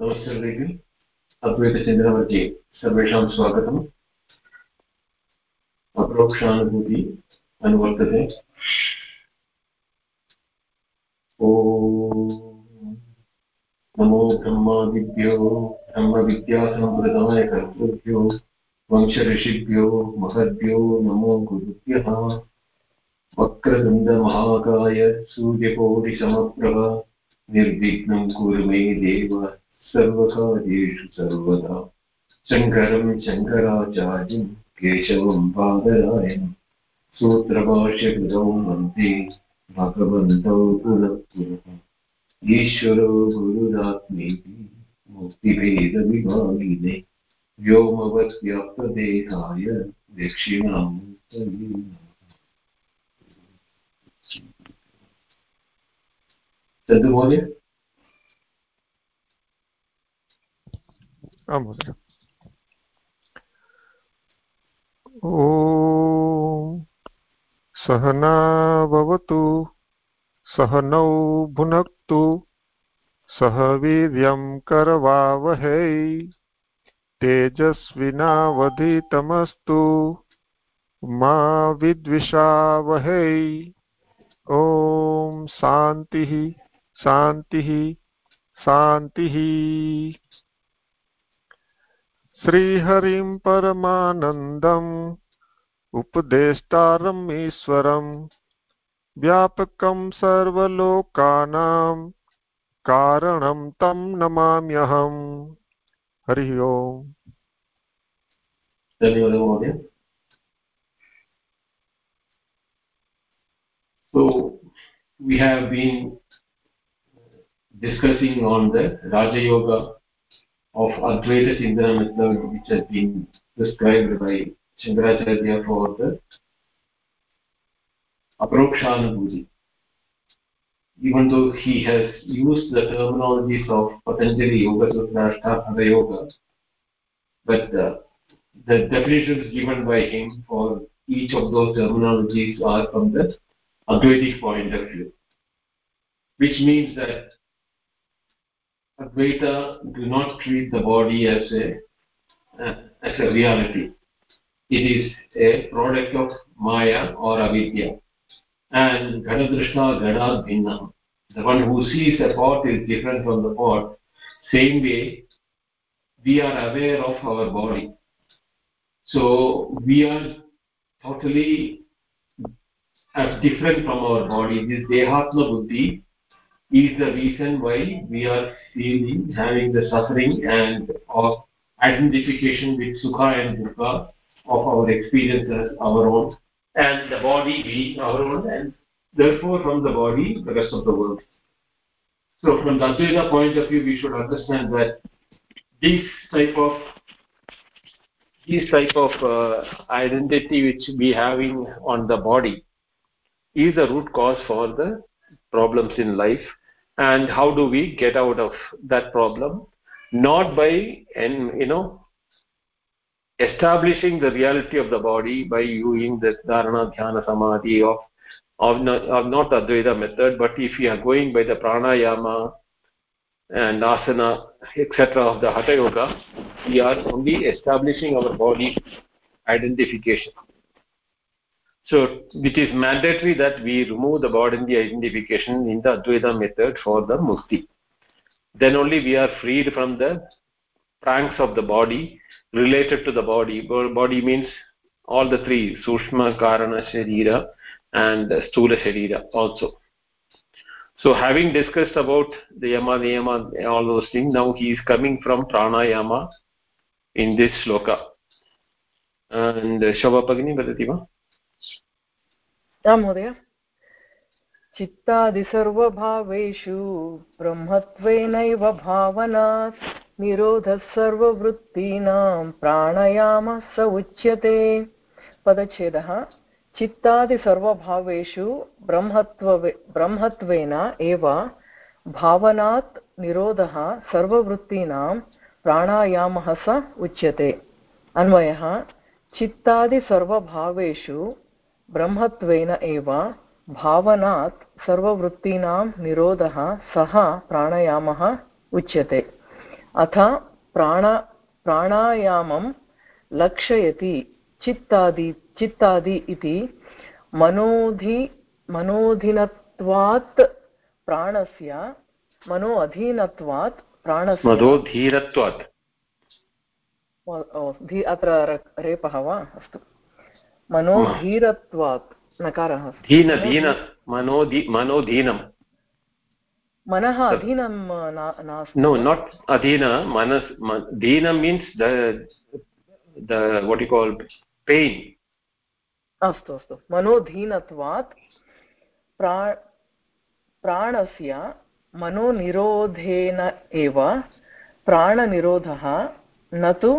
नमस्ते अद्वैत चिंतन वर्गे सर्वेषां स्वागतम्। अपरोक्षानुभूति अनुवर्तते। ओम नमो ब्रह्मादिभ्यो ब्रह्मविद्यासम्प्रदाय कर्तृभ्यो वंश ऋषिभ्यो महद्भ्यो नमो गुरुभ्यः। वक्रतुण्ड महाकाय सूर्यकोटि समप्रभ निर्विघ्नं कुरु मे देव सर्वकार्येषु सर्वदा। शङ्करं शङ्कराचार्यं केशवं बादरायणं सूत्रभाष्यकृतौ वन्दे भगवन्तौ पुनः पुनः। ईश्वरो गुरुरात्मेति मुक्तिभेदविभागिने व्योमवद्व्याप्तदेहाय दक्षिणामूर्तये नमः। तद्वोले ॐ सहना भवतु सहनौ भुनक्तु सह वीर्यं करवावहै तेजस्विनावधीतमस्तु मा विद्विषावहै। ॐ शान्तिः शान्तिः शान्तिः। श्रीहरिं परमानन्दम् उपदेष्टारम् ईश्वरम् व्यापकं सर्वलोकानां कारणं तं नमाम्यहम्। हरिः ओम्। धन्यवादः महोदय। So we have been discussing on the Raja Yoga of Advaita Chintana method, which has been described by Chandracharya for the Aparokshanubhuti. Even though he has used the terminologies of Patanjali Yoga, Sutra, Ashtanga Yoga, but the definitions given by him for each of those terminologies are from the Advaitic point of view, which means that Advaita do not treat the body as a reality. It is a product of Maya or Avidya. And Ghana-drishna Ghana Bhinna. The one who sees a pot is different from the pot. Same way, we are aware of our body. So we are totally as different from our body. This Dehatma Buddhi is the reason why we are feeling, having the suffering and of identification with Sukha and Dukkha of our experiences, our own, and the body being our own, and therefore from the body, the rest of the world. So from the Advaita point of view, we should understand that this type of identity which we having on the body is the root cause for the problems in life. And how do we get out of that problem? Not by establishing the reality of the body by using the Dharana, Dhyana, Samadhi of not Advaita method, but if we are going by the Pranayama and Asana, etc. of the Hatha Yoga, we are only establishing our body identification. So it is mandatory that we remove the bodily identification in the Advaita method for the mukti. Then only we are freed from the pranks of the body, related to the body. Body means all the three, Sushma, Karana, Sharira and Stula Sharira also. So having discussed about the Yama, Niyama, all those things, now he is coming from Pranayama in this shloka. And Shabapagini Vadatima. महोदय चित्तादिसर्वभावेषु ब्रह्मत्वेनैव भावनात् निरोधः सर्ववृत्तीनां प्राणायामः स उच्यते। पदच्छेदः चित्तादिसर्वभावेषु ब्रह्मत्वेन एव भावनात् निरोधः सर्ववृत्तीनां प्राणायामः स उच्यते। अन्वयः चित्तादिसर्वभावेषु ब्रह्मत्वेन एव भावनात् सर्ववृत्तीनां निरोधः सः प्राणायामः उच्यते। atha pranayamam lakshayati chittadi iti mano adhinatvat pranasya अत्र रेपः वा अस्तु मनोधीरत्वात् नकारः मनोधीनम् मनः अधीनं नास्ति नो नाट् अधीन मनस् धीनं means the what you call pant अस्तु अस्तु मनोधीनत्वात् प्राणस्य मनोनिरोधेन एव प्राणनिरोधः न तु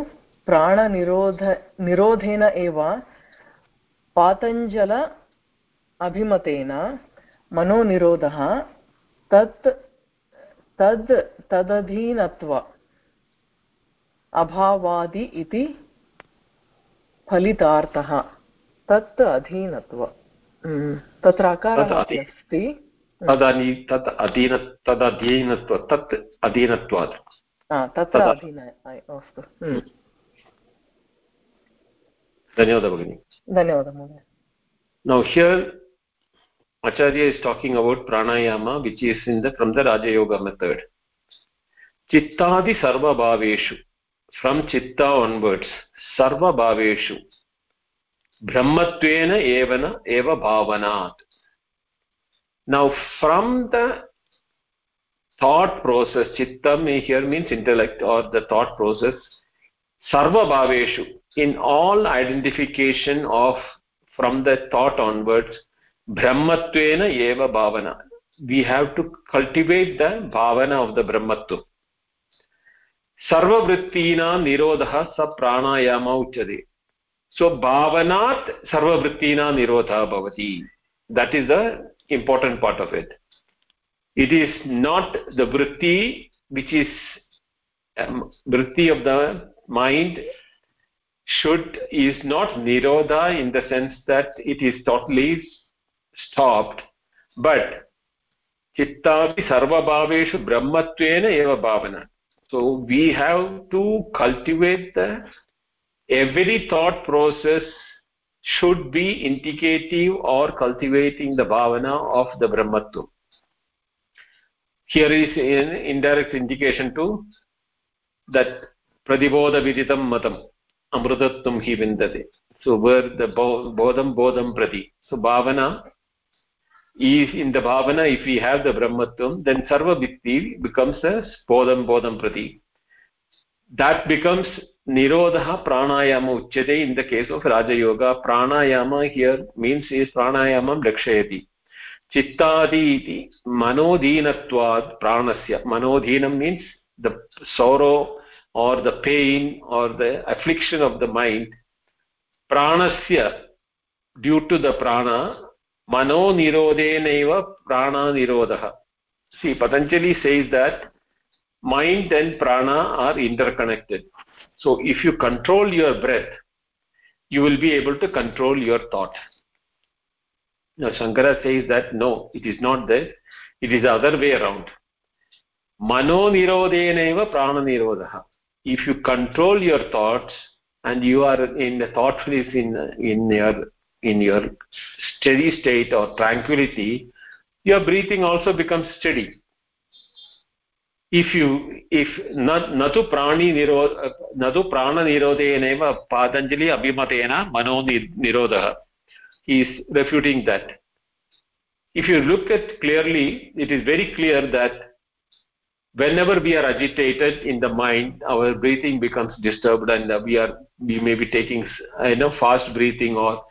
प्राणनिरोधेन एव पातञ्जल अभिमतेन मनोनिरोधः तदधीनत्व अभावादि इति फलितार्थः तत् अधीनत्व तत्राकारः अस्ति तदधीनत्वात् तत्र अधीन अस्तु धन्यवादः भगिनी धन्यवादः महोदय Now here Acharya is talking about pranayama which is from the Raja Yoga method. Chittadi sarva bhaveshu, from chitta onwards, sarva bhaveshu brahmatvena evana eva bhavanat. Now from the thought process, chitta here means intellect or the thought process, sarva bhaveshu, in all identification of from the thought onwards, brahmatvena eva bhavana. We have to cultivate the bhavana of the brahmatva. Sarva vrittinam nirodha sa pranayama uchyate. So bhavanat sarva vrittinam nirodha bhavati. That is the important part of it. It is not the vritti which is vritti of the mind is not nirodha in the sense that it is totally stopped, but chittavi sarva bhaveshu brahmatvena eva bhavana. So we have to cultivate the every thought process should be indicative or cultivating the bhavana of the brahmatva. Here is an indirect indication to that pradibodha viditam matam amrutatvam hi vindate. So where the bodham prati, so bhavana is in the bhavana, if we have the brahmatvam, then sarva vritti becomes a bodham prati, that becomes nirodha pranayama uchyate. In the case of Raja Yoga, pranayama here means is pranayamam lakshayati. Chittadi iti manodhinatvad pranasya. Manodhinam means the sorrow or the pain or the affliction of the mind. Pranasya, due to the prana, manonirodhenaiva prananirodha. See, Patanjali says that mind and prana are interconnected. So if you control your breath, you will be able to control your thought. Now Shankara says that no, it is not there. It is the other way around. Mano nirodhenaiva prana nirodha. If you control your thoughts and you are in the thoughtfulness in your steady state or tranquility, your breathing also becomes steady. If natu prani nirodha natu prana nirodhenaiva patanjali abhimatena mano nirodha. He is refuting that. If you look at clearly, it is very clear that whenever we are agitated in the mind, our breathing becomes disturbed, and we may be taking fast breathing or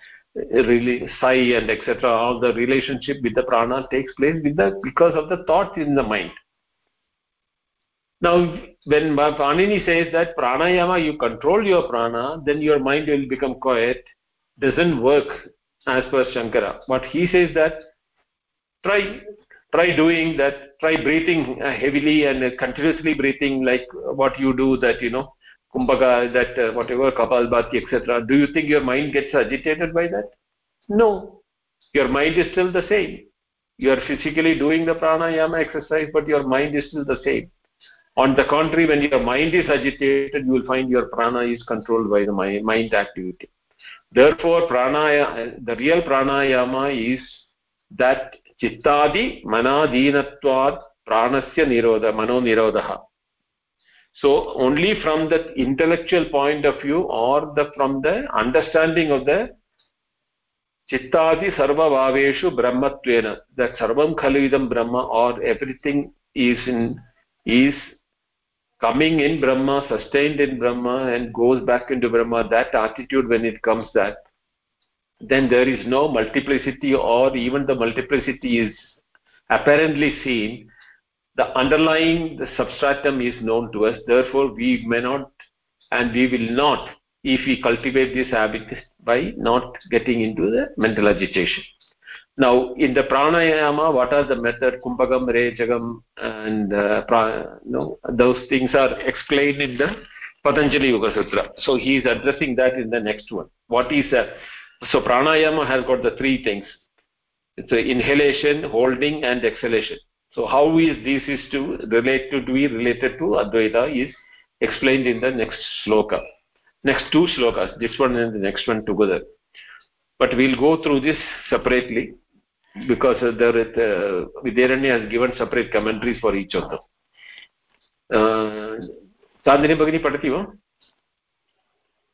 really sigh and etc. All the relationship with the prana takes place because of the thoughts in the mind. Now, when Panini says that pranayama, you control your prana, then your mind will become quiet. Doesn't work. As per Shankara, but he says that try doing that, try breathing heavily and continuously breathing like what you do, that Kumbhaka, that whatever Kapalbhati, etc. Do you think your mind gets agitated by that? No, your mind is still the same. You are physically doing the pranayama exercise, but your mind is still the same. On the contrary, when your mind is agitated, you will find your prana is controlled by the mind activity. Therefore, the real pranayama is that chittadi manadinatvad pranasya nirodha, mano nirodha. So, only from the intellectual point of view or from the understanding of the chittadi sarva bhaveshu brahmatvena, that sarvam khaluidam brahma, or everything is coming in Brahma, sustained in Brahma and goes back into Brahma, that attitude, when it comes that, then there is no multiplicity, or even the multiplicity is apparently seen. The underlying substratum is known to us. Therefore, we may not, and we will not, if we cultivate this habit by not getting into the mental agitation. Now, in the pranayama, what are the methods? Kumbhakam, Rechakam, and those things are explained in the Patanjali Yoga Sutra. So, he is addressing that in the next one. What is so pranayama has got the three things. It's inhalation, holding, and exhalation. So, how is this is to be related to Advaita is explained in the next shloka. Next two shlokas, this one and the next one together. But we'll go through this separately, because Vidharanya has given separate commentaries for each of them. Chandini Bhagini Patati va?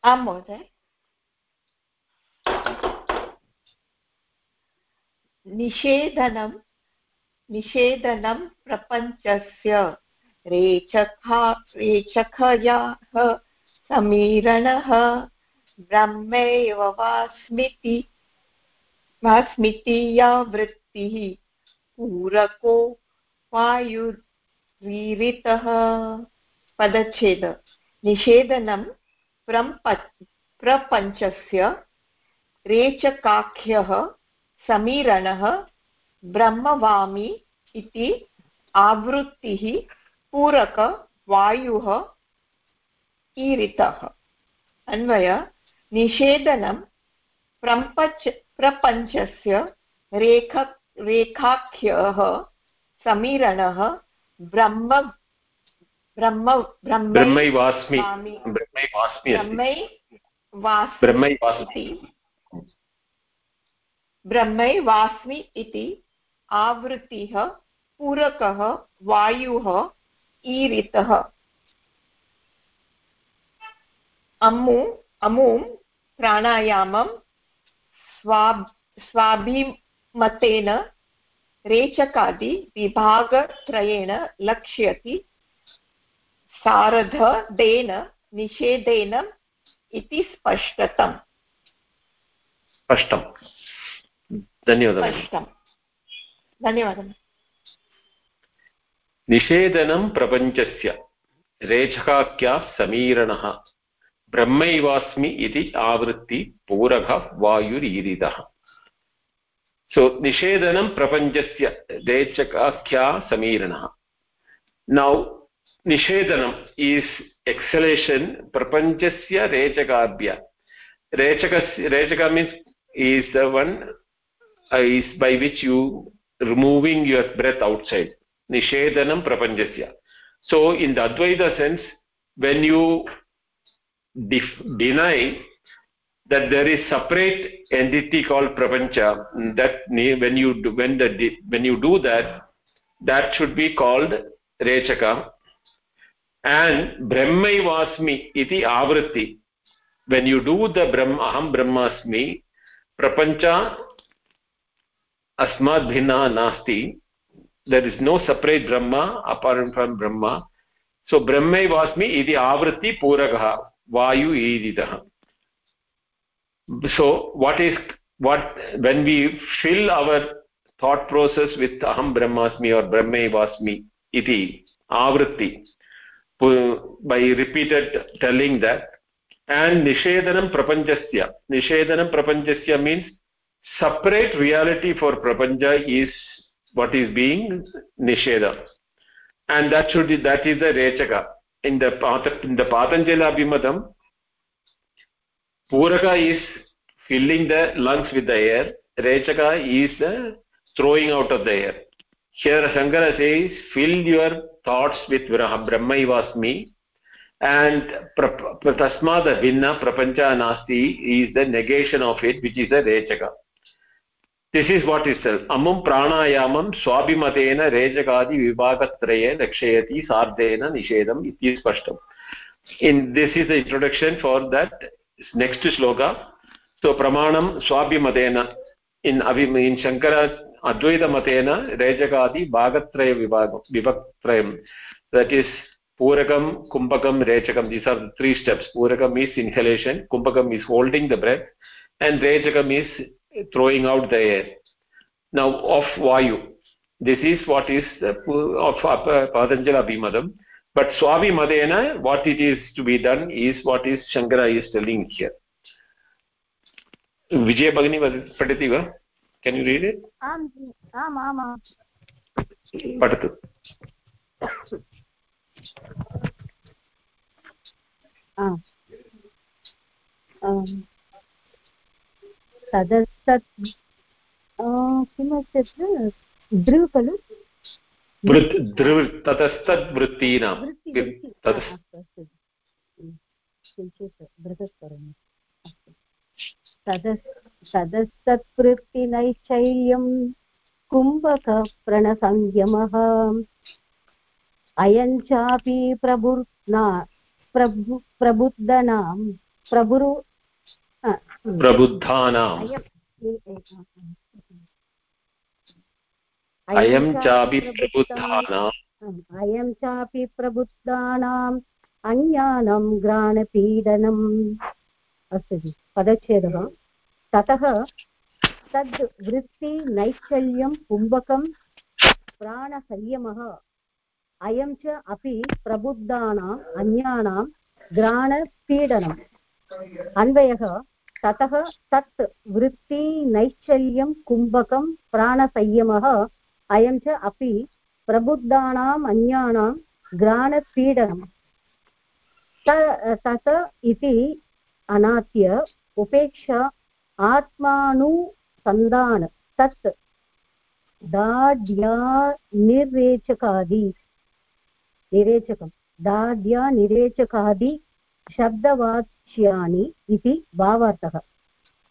Aam Mohoday. Nishedanam prapanchasya rechakaya samiranah Brahmaivasmi vasmitiya vritti purako vayuriritah padacheda. Nishedanam prapanchasya rechakakhya samiranah Brahmavami iti avrutti puraka vayuha iritah. Anvaya. Nishedanam prapanchasya rekhakhyaha samiranah Brahmaivasmi iti avritih purakah vayuh iritah. Amum प्राणायामं स्वाभिमतेन रेचकादि विभागत्रयेण लक्ष्यति सारधदेन निषेधेन इति स्पष्टम्. धन्यवादः. निषेधनं प्रपञ्चस्य रेचकाख्या समीरणः Brahmaivasmi iti avritti puraka vayuriridha. So, nishedanam prapanchasya rechakakhya samiranaha. Now, nishedanam is exhalation, prapanchasya rechakabhya. Rechaka means is the one is by which you removing your breath outside. Nishedanam prapanchasya. So, in the Advaita sense, when you deny that there is separate entity called Prapancha, that when you do that should be called Rechaka. And Brahmaivasmi iti avritti, when you do the Aham Brahmasmi, Prapancha asmad bhinna nasti, there is no separate Brahma apart from Brahma. So Brahmaivasmi iti avritti purakaha vayu iridha. So what when we fill our thought process with aham brahmasmi or brahmaivasmi iti avritti by repeated telling that, and nishedanam prapanchasya means separate reality for prapancha is what is being nisheda, and that is the rechaka. In the Patanjali Abhimadam, Puraka is filling the lungs with the air, Rechaka is the throwing out of the air. Here Shankara says, fill your thoughts with Brahmaivasmi, and Tasmada Bhinna Prapancha Nasti is the negation of it, which is a Rechaka. This is what it says. Amam pranayamam swabhimatena rechakadi vibhagatraye lakshayati sardena nishedam iti spashtam. In this is the introduction for that next sloka. So pramanam swabhimatena in Shankara advaita matena rechakadi bhagatraye vibhaktrayam. That is purakam, kumbhakam, rechakam. These are the three steps. Purakam is inhalation, kumbhakam is holding the breath, and rechakam is throwing out the air. Now of vayu, this is what is of Patanjala Abhimadam, but Swabhimadena, what it is to be done is what is Shankara is telling here. Vijaya Bhagini Padati va, can you read it? Am Padatu. तदसत् किमस्ति ध्रुव खलु ध्रुव ततस्तद्वृत्तीनां तदस्तत्वृत्तिनैश्चर्यं कुम्भकप्रणसंयमः अयं चापि प्रबुद्धानाम् अयं चापि प्रबुद्धानाम् अज्ञानं ग्राणपीडनम् अस्ति पदच्छेदः ततः तद्वृत्ति नैश्चल्यं कुम्भकं प्राणसंयमः अयं च अपि प्रबुद्धानां अज्ञानां ग्राणपीडनम् अन्वयः ततः तत् वृत्ति नैश्चल्यं कुम्भकं प्राणसंयमः अयं च अपि प्रबुद्धानाम् अन्यानां ग्राणपीडनं तत इति अनात्य उपेक्षा आत्मानुसन्धान तत् दाड्या निरेचकादि शब्दवाच्यानि इति भावार्थः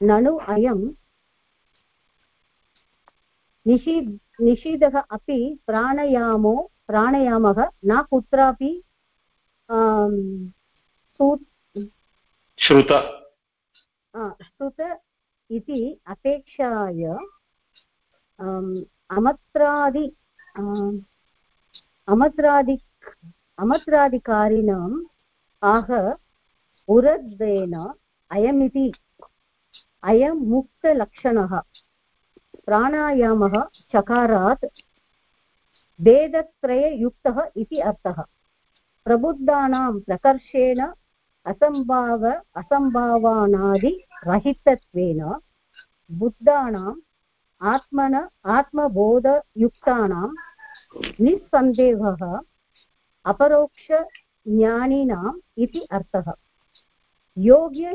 ननु अयं निषिद्धः अपि प्राणायामः न कुत्रापि श्रुत इति अपेक्षाय अमत्राधिकारिणाम् आह उरद्वेन अयमिति अयं मुक्तलक्षणः प्राणायामः चकारात् भेदत्रययुक्तः इति अर्थः प्रबुद्धानां प्रकर्षेण असम्भावानादिरहितत्वेन बुद्धानाम् आत्मबोधयुक्तानां निस्सन्देहः अपरोक्षज्ञानिनाम् इति अर्थः योग्य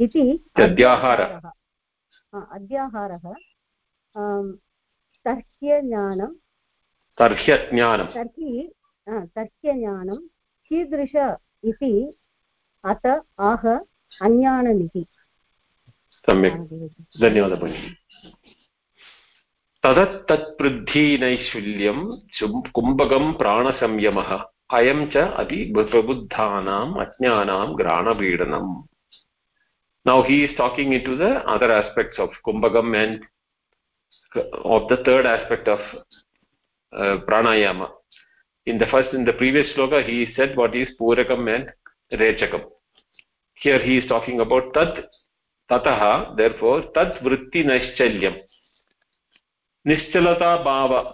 इति अध्याहारः तर्क्यज्ञानं कीदृश इति अत आह अज्ञानमिति सम्यक् धन्यवादः भगिनी तदत्तत्पृद्धि नैश्चल्यं कुम्भकं प्राणसंयमः अयं च अपि प्रबुद्धानाम् अज्ञानां ग्राणपीडनम्. Now he is talking into the other aspects of kumbhakam and of the third aspect of pranayama. In the previous sloka he said what is purakam and rechakam. Here he is talking about tataha, therefore tat vritti naischalyam nischalata bhava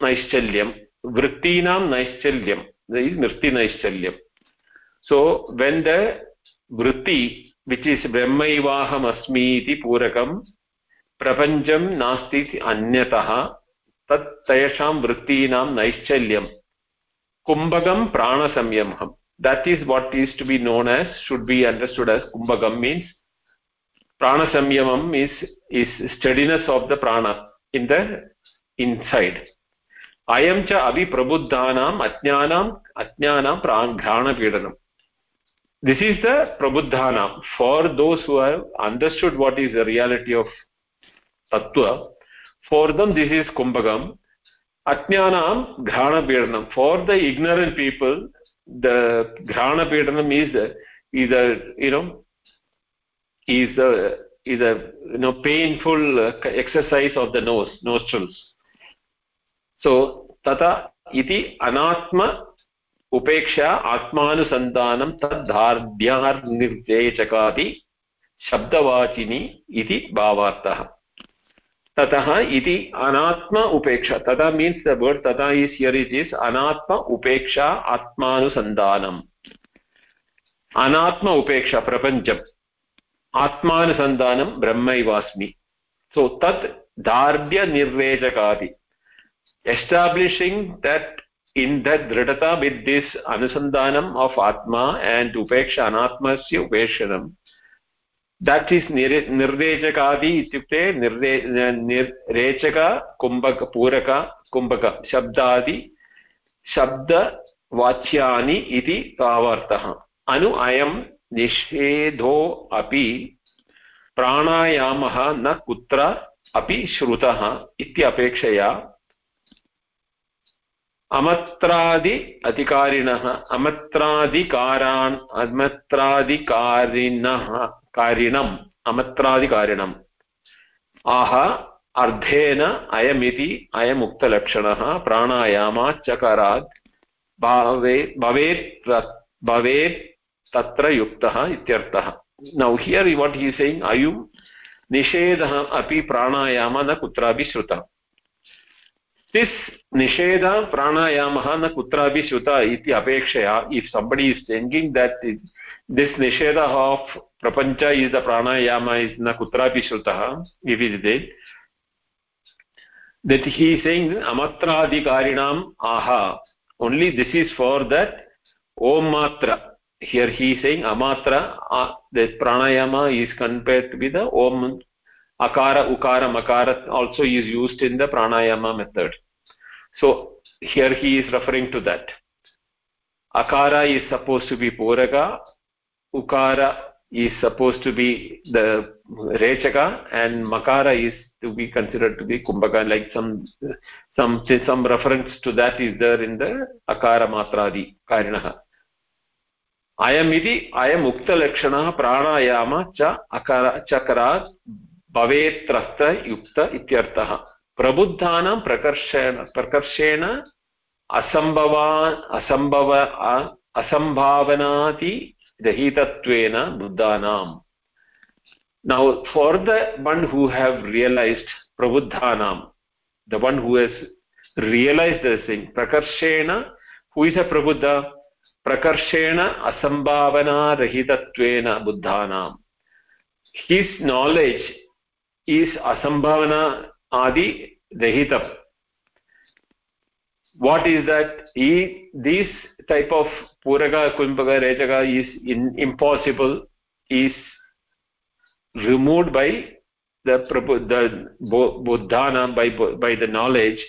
naischalyam vrittinam naischalyam. There is vritti naischalyam. So when the vritti, which is brahmaivaham asmi iti purakam prapancham nasti iti anyataha tat tayasham vrittinam naischalyam kumbhakam pranasamyamham. That is what is to be known as, should be understood as kumbhakam means Prana samyamam is steadiness of the prana in the inside. Ayam cha abhi prabuddhanam ajnanam prana pidanam. This is the prabuddhanam. For those who have understood what is the reality of tattva, for them this is kumbhakam. Ajnanam jnana pidanam. For the ignorant people, the jnana pidanam is a painful exercise of the nostrils. So tata iti anatma upeksha atmanusandanam tad dhardhyar nirvechakati shabdavachini iti bhavartaha. Tataha iti anatma upeksha. Tata means the word tata is here, it is anatma upeksha atmanusandanam. Anatma upeksha prapancham. Atmanusandanam brahmaivasmi. So tat dhardya nirvejakati. Establishing that in that dridata with this anusandanam of atma and upeksha anatmasya upeshanam. That is nirvejakati ityukte nirvechaka kumbhaka puraka kumbhaka shabdadi shabda vachyani iti tavartaha. Anu ayam nishedho api pranayamaha na kutra api shrutaha iti apekshaya amatradi karinam aha ardhena ayamiti ayamukta lakshanaha pranayama chakarat bhavet tatra yuktaha ityartaha. Now here what he is saying, ayum nishedha api pranayama na kutrabi shruta. This nishedha pranayama na kutrabi shruta iti apekshaya, if somebody is thinking that this nishedha of prapancha is the pranayama is na kutrabi shruta, if it is that he is saying amatra adhikarinam aha, only this is for that om matra. Here he is saying amatra, the pranayama is compared with the om, akara, ukara, makara also is used in the pranayama method. So here he is referring to that. Akara is supposed to be puraka, ukara is supposed to be the rechaka, and makara is to be considered to be kumbhaka, like some reference to that is there in the akara matradi karinaha. Ayamiti ayamukta lakshana pranayama cha akara chakara bhavetrasta yukta ityartaha. Prabuddhanam prakarshena asambhavanati rahitatvena buddhanam. Now for the one who have realized prabuddhanam, the one who has realized this thing, prakarshena, who is a prabuddha? Prakarshena asambhavana rahitatvena buddhanam. His knowledge is asambhavana adi rahitam. What is that? This type of puraka, kumbhaka, rechaka is impossible, is removed by the buddhanam, by the knowledge.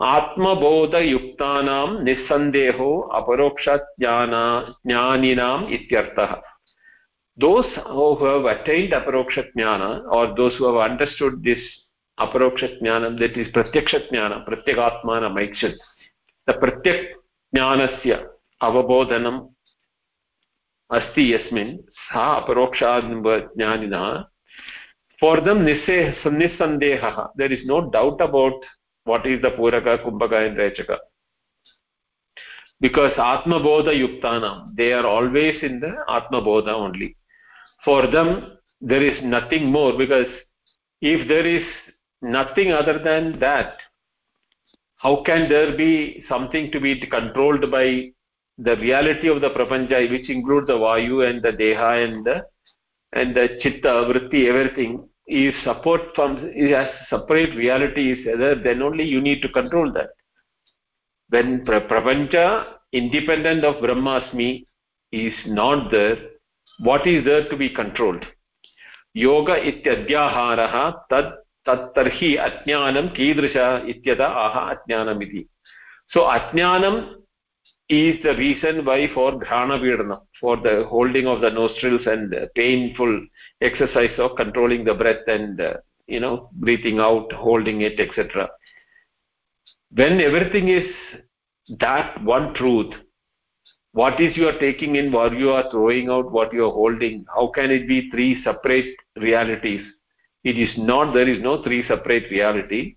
Atma bodha yuktanam nisandeho aparokshat jnaninam ityartaha. Those who have attained aparokshat jnana, or those who have understood this aparokshat jnana, that is pratyaksha jnana, pratyagatmana maikshit, the pratyak jnanasya avabodhanam asti yasmin sa aparokshat jnanina, for them nisandeha, there is no doubt about what is the puraka, kumbhaka and rechaka, because atma bodha yuktanam, they are always in the atma bodha only. For them there is nothing more, because if there is nothing other than that, how can there be something to be controlled by the reality of the prapancha, which includes the vayu and the deha and the chitta, vritti, everything is support from, it has separate realities, then only you need to control that. When prapancha, independent of brahmasmi, is not there, what is there to be controlled? yoga ityadhyaharaha tattarhi ajnanam kidrisha ityada aha ajnanam iti. So ajnanam is the reason why for dhrana vedana, for the holding of the nostrils and painful exercise of controlling the breath and breathing out, holding it, etc. When everything is that one truth, what is you are taking in, what you are throwing out, what you are holding, how can it be three separate realities? It is not. There is no three separate reality.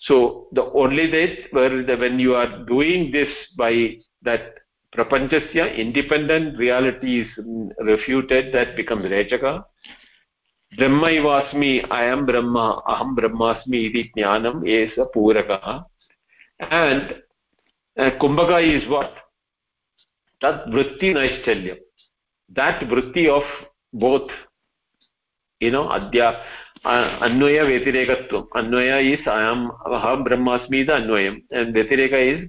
So the only that when you are doing this by that prapanchasya, independent reality is refuted, that becomes Rechaka. Brahmaivasmi, I am Brahma, Aham Brahmasmi iti jnanam is a Puraka. And Kumbhaka is what? Tat vritti naishchalyam. That vritti of both, adhya, Anvaya Vyatirekattvam. Anvaya is I am Aham Brahmasmi the Anvayam. And Vyatireka is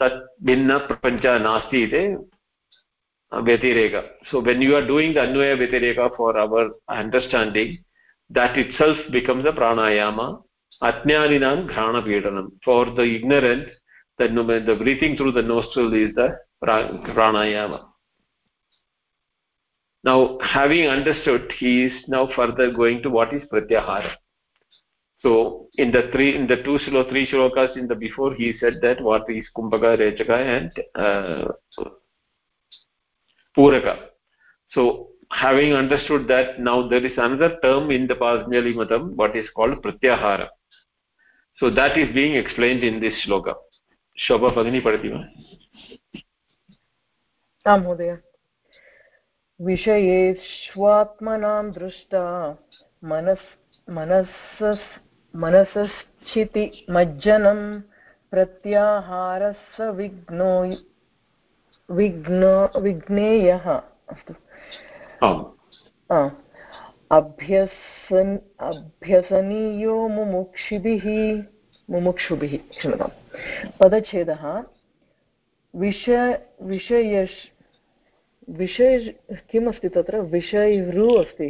Tat Binna Prapancha Nasti the Vyatireka. So when you are doing the Anvaya Vyatireka for our understanding, that itself becomes a Pranayama. Atnyaninam Ghrana Vedanam. For the ignorant, the breathing through the nostril is the Pranayama. Now, having understood, he is now further going to what is Pratyahara. So, in the three shlokas in the before, he said that what is Kumbhaka, Rechaka, and Puraka. So, having understood that, now there is another term in the Patanjali Matam, what is called Pratyahara. So, that is being explained in this shloka. Shobha Bhagini Padatima. Samhodaya. Vishayeshvatmanam drushta manasaschiti majjanam pratyaharasa vigneyaha. Abhyasaniyo mumukshubhihi. Padachedaha vishayesh. Vishay kim asti tatra? Vishayru asti.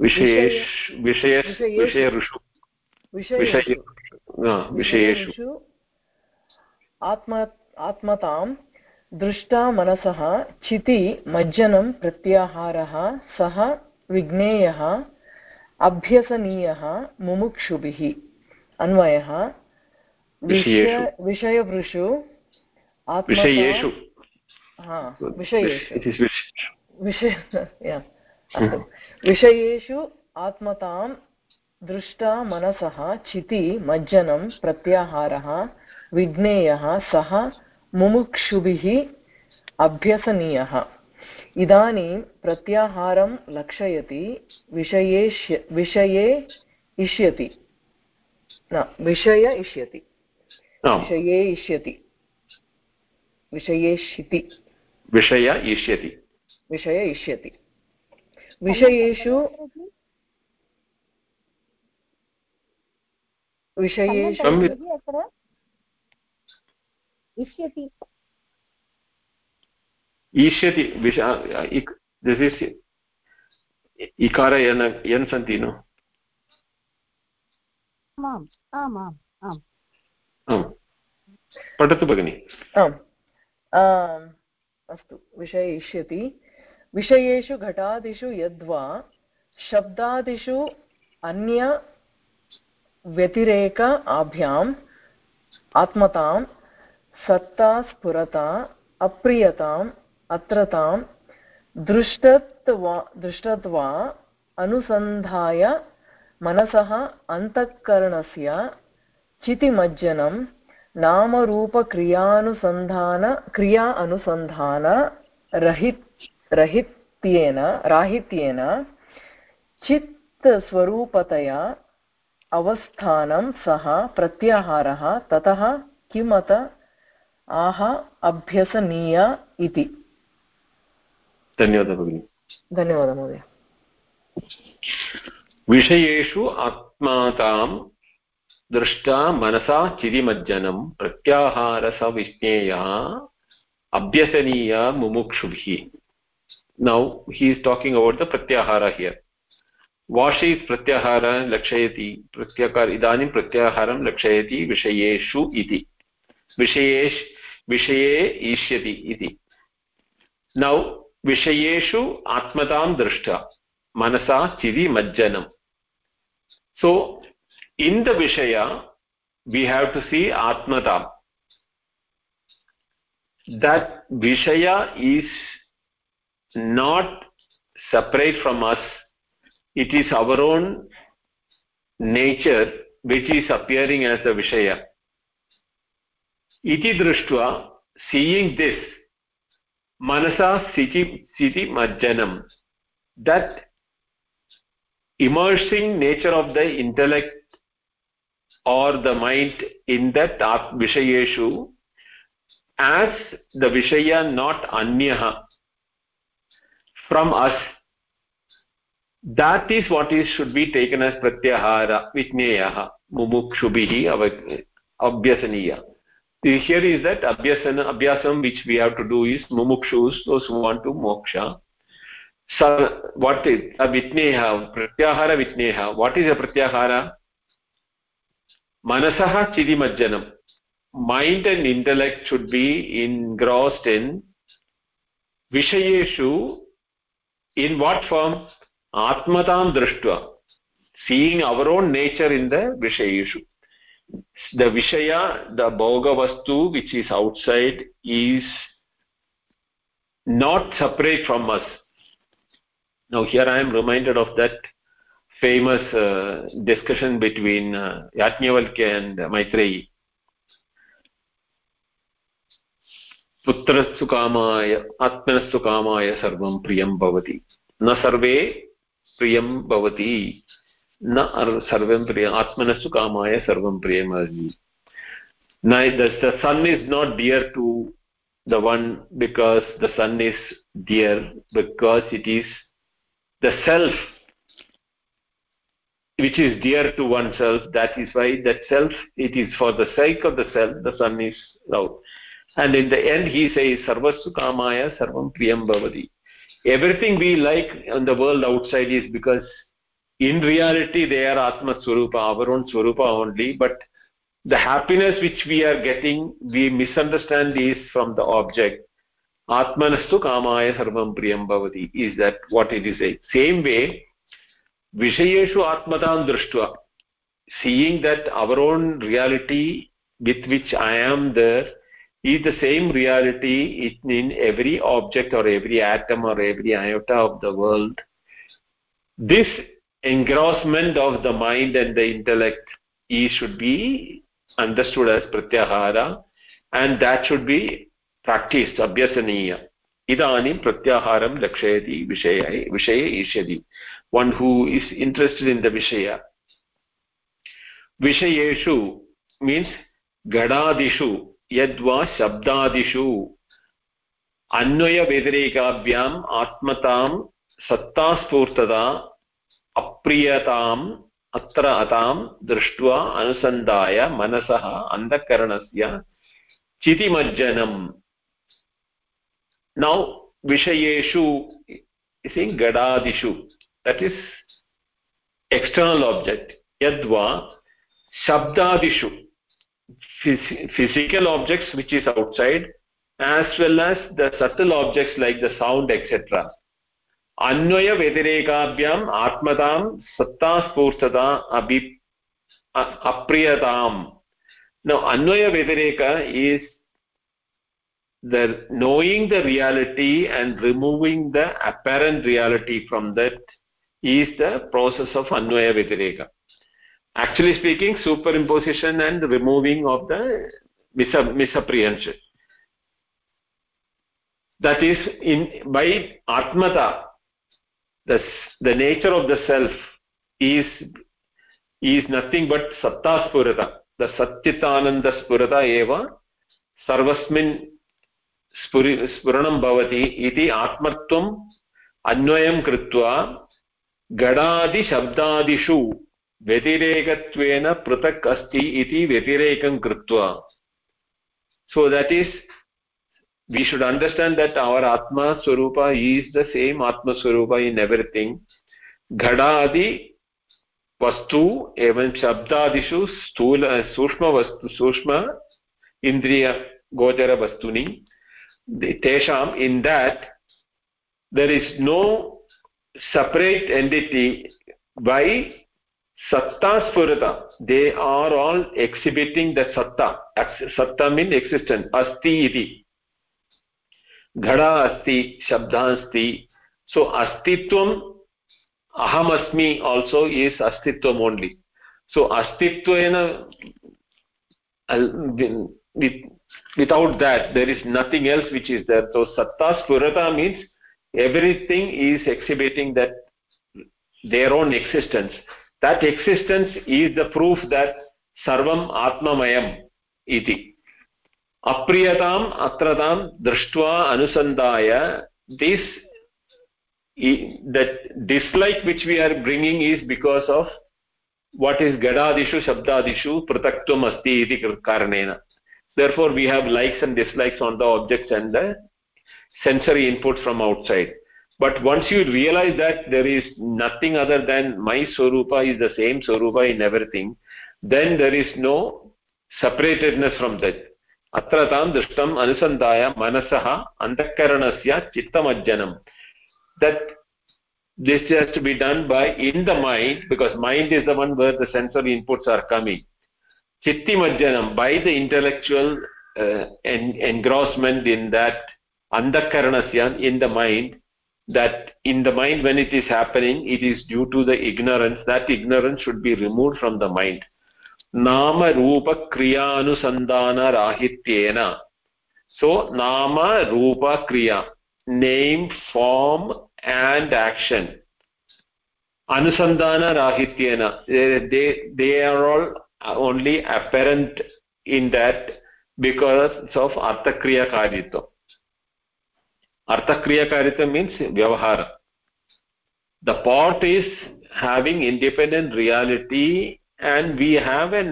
Vishayeshu. Atmatam drushta manasaha chiti majjanam pratyaharaha saha vigneyaha abhyasaniyaha mumukshubhihi. Anvayaha Vishayvrushu Vishayeshu. विषयेषु आत्मतां दृष्टा मनसः चिति मज्जनं प्रत्याहारः विज्ञेयः सः मुमुक्षुभिः अभ्यसनीयः. इदानीं प्रत्याहारं लक्षयति विषये इष्यति विषय इष्यति. विषयेषु इकार यन् सन्ति no पठतु भगिनि. अस्तु विषयेष्यति विषयेषु घटादिषु यद्वा शब्दादिषु अन्य व्यतिरेक आभ्याम् आत्मतां सत्ता स्फुरता अप्रियताम् अत्रतां दृष्टत्वा अनुसन्धाय मनसः अन्तःकरणस्य चितिमज्जनं नामरूपक्रियानुसन्धान राहित्येन चित्तस्वरूपतया अवस्थानं सः प्रत्याहारः ततः किमत आह अभ्यसनीय इति. धन्यवादः भगिनी. धन्यवादः महोदय. विषयेषु आत्मातां दृष्टा मनसा चिदिमज्जनं प्रत्याहारस विज्ञेया अभ्यसनीय मुमुक्षुभिः. Now he is talking about the pratyahara here. Vashi pratyahara lakshayati. Idanim pratyaharam lakshayati vishayeshu iti. Vishaye ishyati iti. Now, vishayeshu atmatam drishta. Manasa chidi majjanam. So, in the vishaya, we have to see atmatam. That vishaya is not separate from us. It is our own nature which is appearing as the vishaya. Iti drishtva, seeing this, manasa siti majjanam, that immersing nature of the intellect or the mind in that vishayeshu, as the vishaya not anyaha, from us, that is what is should be taken as pratyahara, vitneyaha, mumukshubihi, abhyasaniya. Here is that abhyasam which we have to do is mumukshus, those who want to moksha. So what is a vitneha, pratyahara vitneha? What is a pratyahara? Manasaha chidimajjanam. Mind and intellect should be engrossed in vishayeshu. In what form? Atmatam drishtva. Seeing our own nature in the vishayeshu. The vishaya, the bhoga vastu which is outside, is not separate from us. Now here I am reminded of that famous discussion between Yajnavalkya and Maitreyi. Putra sukamaya, atmana sukamaya sarvam priyam bhavati. Na sarve priyam bhavati. Na sarvam priyam, atmana sukamaya sarvam priyam bhavati. The sun is not dear to the one because the sun is dear, because it is the self which is dear to oneself. That is why that self, it is for the sake of the self, the sun is loved. And in the end, he says, sarvastu kamaya sarvam priyam bhavati. Everything we like in the world outside is because in reality they are atma swarupa, our own swarupa only. But the happiness which we are getting, we misunderstand is from the object. Atmanastu kamaya sarvam priyam bhavati is that what it is saying. Same way, vishayeshu atmatam drishtva. Seeing that our own reality with which I am there is the same reality in every object or every atom or every iota of the world. This engrossment of the mind and the intellect should be understood as pratyahara, and that should be practiced, abhyasaniya. Idanim pratyaharam lakshayati vishaya ishyadi. One who is interested in the vishaya. Vishayeshu means gadadishu. Yadva shabdadishu anvaya vyatirekaabhyam atmatam satta spurtada apriyatam atra atam drishtva anusandaya manasaha andhakaranasya chitimajjanam. Now vishayeshu is in gadadishu, that is external object. Yadva shabdadishu, physical objects which is outside, as well as the subtle objects like the sound, etc. Anvaya vyatirekaabhyam atmatam satta spurtada apriyatam. Now anvaya vyatireka is the knowing the reality and removing the apparent reality from that is the process of anvaya vyatireka. Actually speaking, superimposition and removing of the misapprehension. That is, by atmata, the nature of the self is nothing but satta spurata. The satchitananda spurata eva sarvasmin spuranam bhavati iti atmatvam anvayam kritva gadadi shabdadishu vyatirekatvena pratak asti iti vyatirekam kritva. So that is, we should understand that our atma swarupa is the same atma swarupa in everything, Ghadadi vastu evam shabdadishu stula sushma vastu sushma indriya gochara vastuni tesham, in that there is no separate entity by satta spurata. They are all exhibiting the satta. Satta means existence. Asti iti. Ghada asti, shabda asti. So astitvam, aham asmi also is astitvam only. So astitvena, without that there is nothing else which is there. So satta spurata means everything is exhibiting that their own existence. That existence is the proof that sarvam atmamayam iti. Apriyatam atratam drishtva anusandaya. This, that dislike which we are bringing is because of what is gadadishu shabdadishu prataktvam asti iti karanena. Therefore we have likes and dislikes on the objects and the sensory input from outside. But once you realize that there is nothing other than my Swarupa is the same Swarupa in everything, then there is no separatedness from that. Atratam drishtam anusandaya manasaha antakaranasya chittamajjanam. That this has to be done by in the mind, because mind is the one where the sensory inputs are coming. Chittimajjanam, by the intellectual engrossment in that antakaranasya, in the mind. That in the mind when it is happening, it is due to the ignorance. That ignorance should be removed from the mind. Nama rupa kriya anusandana rahityena. So nama rupa kriya, name, form and action. Anusandana rahityena, they are all only apparent in that because of artha kriya karitva. Artha kriya karita means vyavahara. The part is having independent reality, and we have an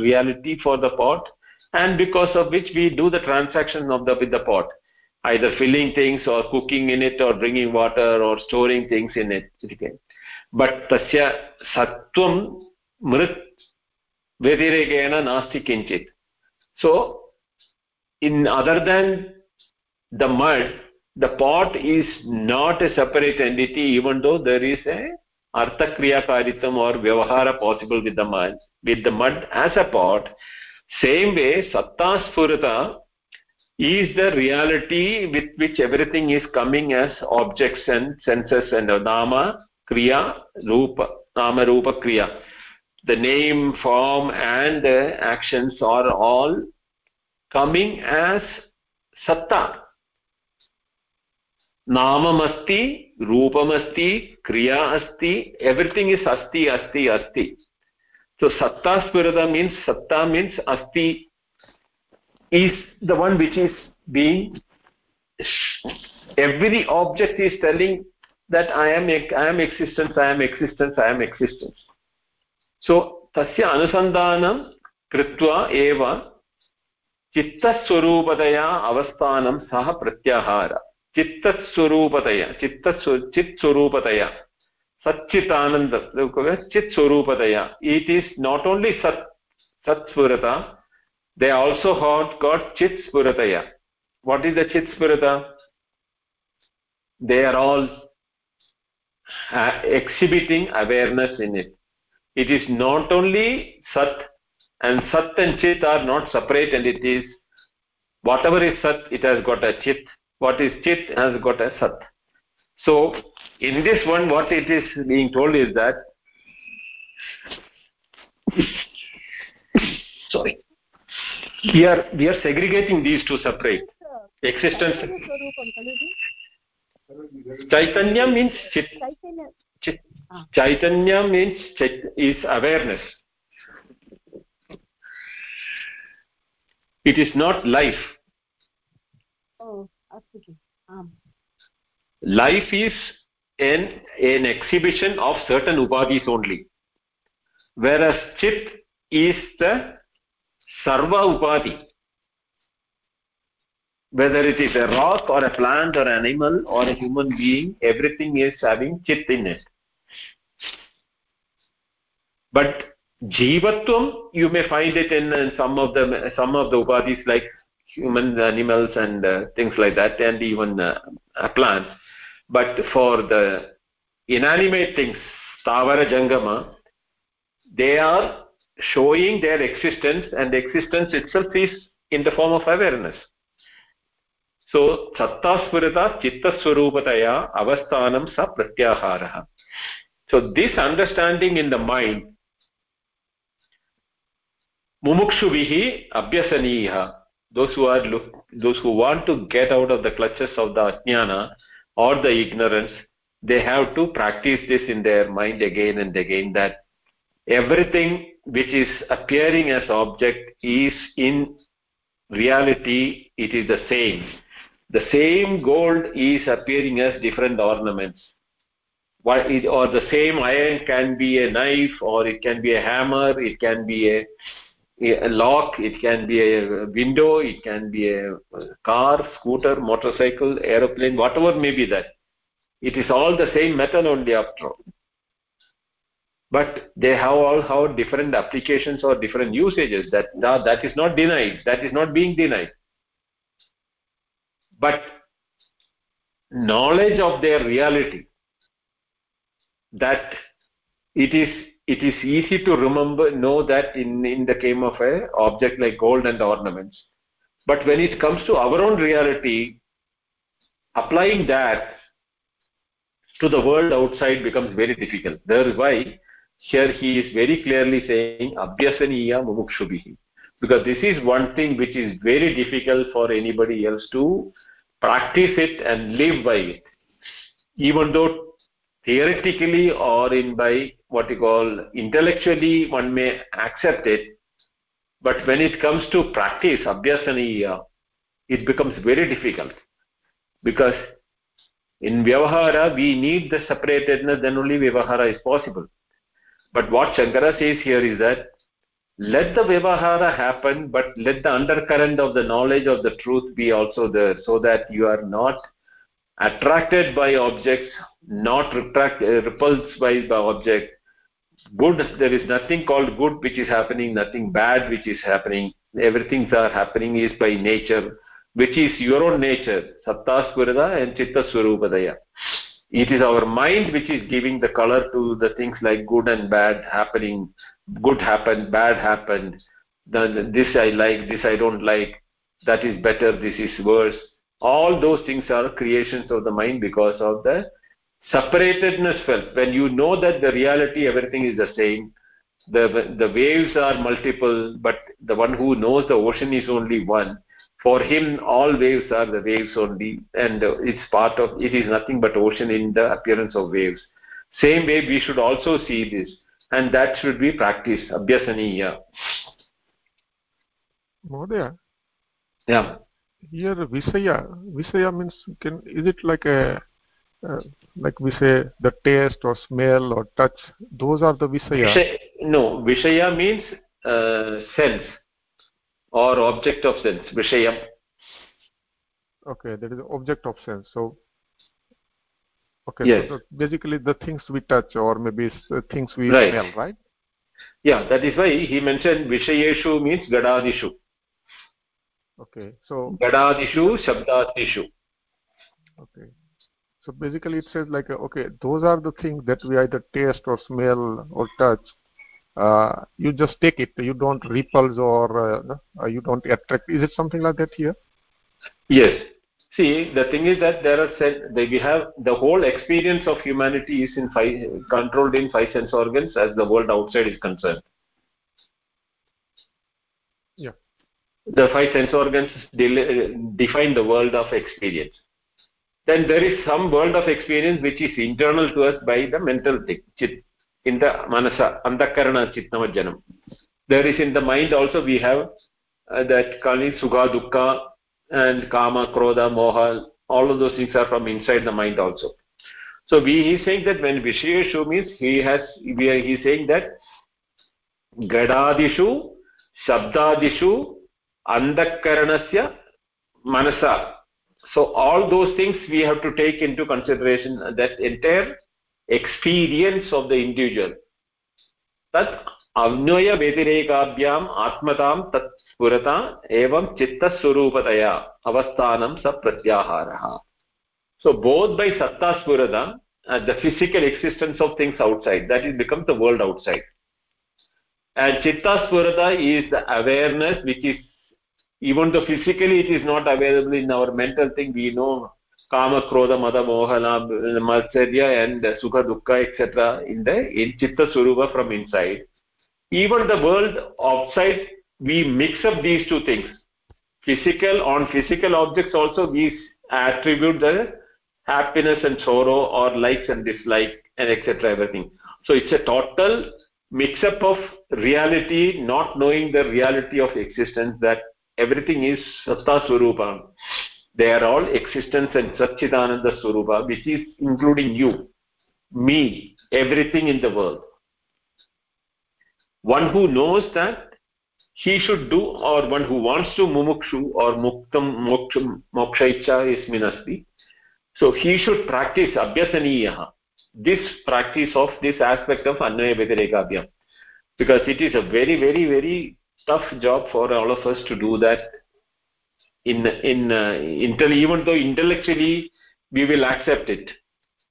reality for the part, and because of which we do the transaction of with the pot, either filling things or cooking in it or bringing water or storing things in it. But tasya sattvam mrit vediregena nasti kinchit. So, in other than the mud, the pot is not a separate entity, even though there is a artha kriya karitam or vyavahara possible with the mud as a pot. Same way, satta spurata is the reality with which everything is coming as objects and senses, and nama rupa kriya, the name, form and actions are all coming as satta. Namam asti, rupam asti, kriya asti, everything is asti, asti, asti. So satta spurata means, satta means asti is the one which is being, every object is telling that I am existence. So tasya anusandanam kritva eva chitta swarupataya avasthanam saha pratyahara. Chit Surupataya. Satchitananda. Chit Surupataya. It is not only Sat Spurata, they also have got Chit Spurataya. What is the Chit Spurata? They are all exhibiting awareness in it. It is not only Sat and Chit are not separate entities. Whatever is Sat, it has got a Chit. What is Chit has got a Sat. So, in this one, what it is being told is that, sorry, we are segregating these two separate. Existence. Chaitanya means Chit is awareness. It is not life. Oh. Life is an exhibition of certain upadis only, whereas Chit is the sarva upadi. Whether it is a rock or a plant or animal or a human being, everything is having Chit in it. But jivatvam, you may find it in some of the upadis like humans, animals, and things like that, and even plants. But for the inanimate things, Thavara Jangama, they are showing their existence, and the existence itself is in the form of awareness. So, Satta Spurata Chitta Swarupataya Avastanam Sa Pratyahara. So, this understanding in the mind, Mumukshuvihi Abhyasaniha, those who want to get out of the clutches of the ajnana or the ignorance, they have to practice this in their mind again and again, that everything which is appearing as object is in reality, it is the same. The same gold is appearing as different ornaments. Or the same iron can be a knife, or it can be a hammer, it can be a lock, it can be a window, it can be a car, scooter, motorcycle, aeroplane, whatever may be that. It is all the same metal only after all. But they have all have different applications or different usages. That is not denied. That is not being denied. But knowledge of their reality, that it is easy to remember, know that in the case of an object like gold and ornaments. But when it comes to our own reality, applying that to the world outside becomes very difficult. That is why here he is very clearly saying Abhyasaniya Mumukshubihi, because this is one thing which is very difficult for anybody else to practice it and live by it. Even though theoretically or by what you call intellectually one may accept it, but when it comes to practice Abhyasaniya, it becomes very difficult, because in Vyavahara, we need the separatedness, then only Vyavahara is possible. But what Shankara says here is that let the Vyavahara happen, but let the undercurrent of the knowledge of the truth be also there, so that you are not attracted by objects, not repulsed by the object. Good, there is nothing called good which is happening, nothing bad which is happening. Everything that is happening is by nature, which is your own nature, Satta Spurata and Chitta Swarupadaya. It is our mind which is giving the color to the things like good and bad happening, good happened, bad happened, this I like, this I don't like, that is better, this is worse. All those things are creations of the mind because of the separatedness felt. When you know that the reality, everything is the same, the waves are multiple, but the one who knows the ocean is only one. For him, all waves are the waves only, and it is nothing but ocean in the appearance of waves. Same way, we should also see this, and that should be practiced, Abhyasaniya. Mahodaya. Yeah. Here, Visaya means, is it like a, like we say, the taste or smell or touch? Those are the Visaya. No, Visaya means sense, or object of sense, Vishayam. Okay, that is object of sense. So, okay, yes. So basically the things we touch, or maybe things we smell, right? Yeah, that is why he mentioned Vishayeshu means Gadadishu. Okay, so Gadadishu, Shabdadishu. Okay, so basically it says like, okay, those are the things that we either taste or smell or touch. You just take it, you don't repulse or you don't attract. Is it something like that here? Yes. See, the thing is that we have the whole experience of humanity is controlled in five sense organs as the world outside is concerned. Yeah. The five sense organs define the world of experience. Then there is some world of experience which is internal to us by the mental thing, Chit. In the manasa, antakarana chitnamajjanam. There is in the mind also we have that kali, sukha, dukkha, and kama, krodha, moha, all of those things are from inside the mind also. So he is saying that when Vishayeshu means he is saying that gadadishu, shabdadishu, antakaranasya, manasa. So all those things we have to take into consideration, that entire experience of the individual. Tat Avnaya Vyatirekaabhyam Atmatam Tat Spurata Evam Chitta Surupataya Avastanam Sa Pratyaharaha. So both by Satta Spurata, the physical existence of things outside, that is becomes the world outside. And Chitta Spurata is the awareness which is, even though physically it is not available in our mental thing, we know Kama, Krodha, Mada, Mohana, Matsarya and Sukha, Dukkha, etc. in Chitta Surupa from inside. Even the world outside, we mix up these two things. On physical objects also we attribute the happiness and sorrow or likes and dislikes and etc. everything. So it's a total mix-up of reality, not knowing the reality of existence, that everything is Satta Swarupa. They are all existence and Satchitananda Swarupa, which is including you, me, everything in the world. One who knows that he should do, or one who wants to Mumukshu or Muktam Mokshaicha is Minasti. So he should practice Abhyasaniyaha, this practice of this aspect of Anvaya Vyatireka Abhyam, because it is a very, very, very tough job for all of us to do that. Even though intellectually we will accept it,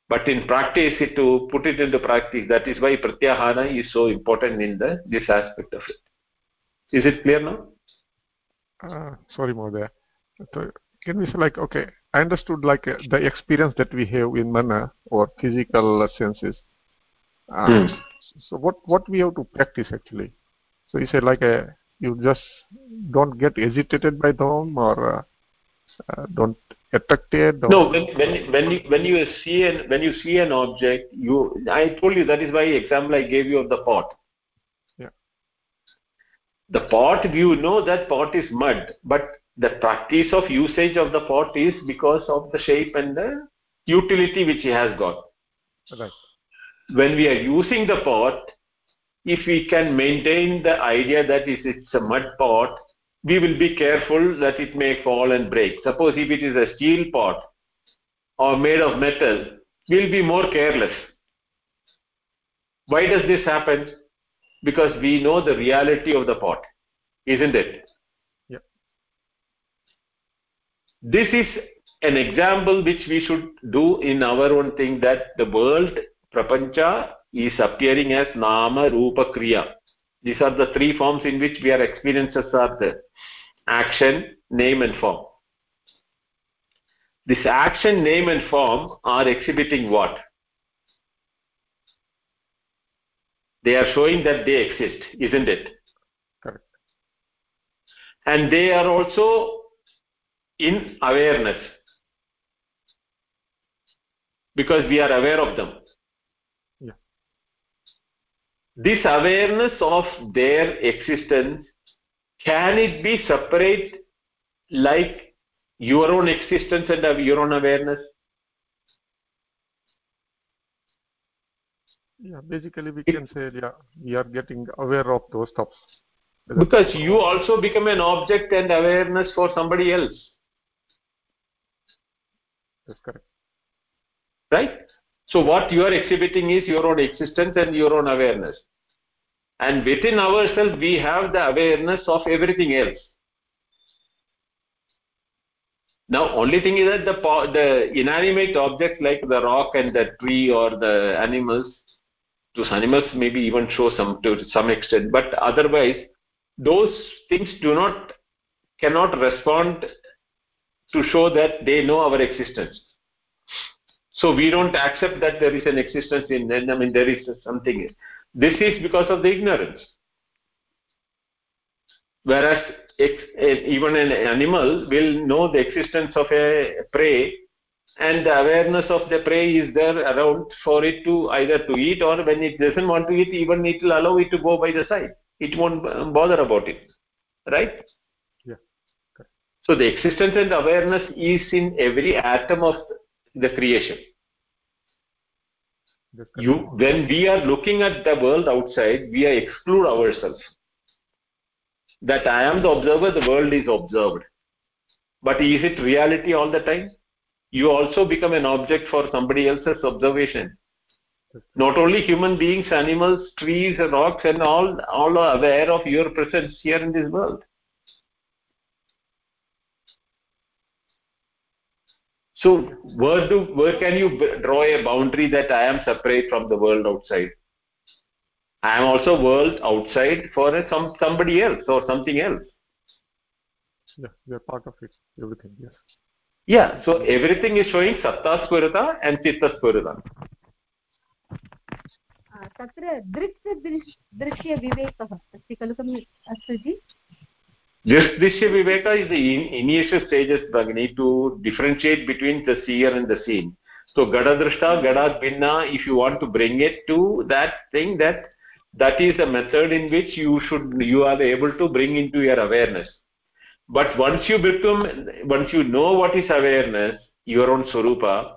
but in practice, to put it into practice, that is why Pratyahara is so important in this aspect of it. Is it clear now? Sorry, Mohdaya. Can we say, like, okay, I understood, like, the experience that we have in mana or physical senses. So what we have to practice actually? So you say, like, you just don't get agitated by them or don't attracted. Or no, when you see an object, I told you, that is why example I gave you of the pot. Yeah. The pot, you know that pot is mud, but the practice of usage of the pot is because of the shape and the utility which it has got. Right. When we are using the pot, if we can maintain the idea that it's a mud pot, we will be careful that it may fall and break. Suppose if it is a steel pot or made of metal, we'll be more careless. Why does this happen? Because we know the reality of the pot, isn't it? This is an example which we should do in our own thing, that the world, Prapancha, is appearing as Nama, Rupa, Kriya. These are the three forms in which we are experiences are there. Action, name and form. This action, name and form are exhibiting what? They are showing that they exist, isn't it? Correct. And they are also in awareness, because we are aware of them. Yeah. This awareness of their existence, can it be separate like your own existence and your own awareness? Yeah, basically we can say, yeah, we are getting aware of those stuffs. Because you also become an object and awareness for somebody else. That's correct. Right? So what you are exhibiting is your own existence and your own awareness. And within ourselves, we have the awareness of everything else. Now, only thing is that the inanimate objects like the rock and the tree or the animals, those animals maybe even show some to some extent, but otherwise, those things cannot respond to show that they know our existence. So we don't accept that there is an existence in them. I mean, there is something else. This is because of the ignorance. Whereas even an animal will know the existence of a prey, and the awareness of the prey is there around for it to either to eat, or when it doesn't want to eat, even it will allow it to go by the side. It won't bother about it. Right? So the existence and awareness is in every atom of the creation. When we are looking at the world outside, we exclude ourselves. That I am the observer, the world is observed. But is it reality all the time? You also become an object for somebody else's observation. Not only human beings, animals, trees, rocks, and all are aware of your presence here in this world. So where can you draw a boundary that I am separate from the world outside? I am also world outside for somebody else or something else. Yeah, you are part of it. Everything, yes. Yeah, so everything is showing Satta Swarata and Chitta Swarata. Tatra Drishya Viveka asti kalu Astaji? Drishya Viveka is the initial stages, Bhagini, to differentiate between the seer and the seen. So Gada Drishta, Gada Binna, if you want to bring it to that thing, that is a method in which you are able to bring into your awareness. But once you know what is awareness, your own Swarupa,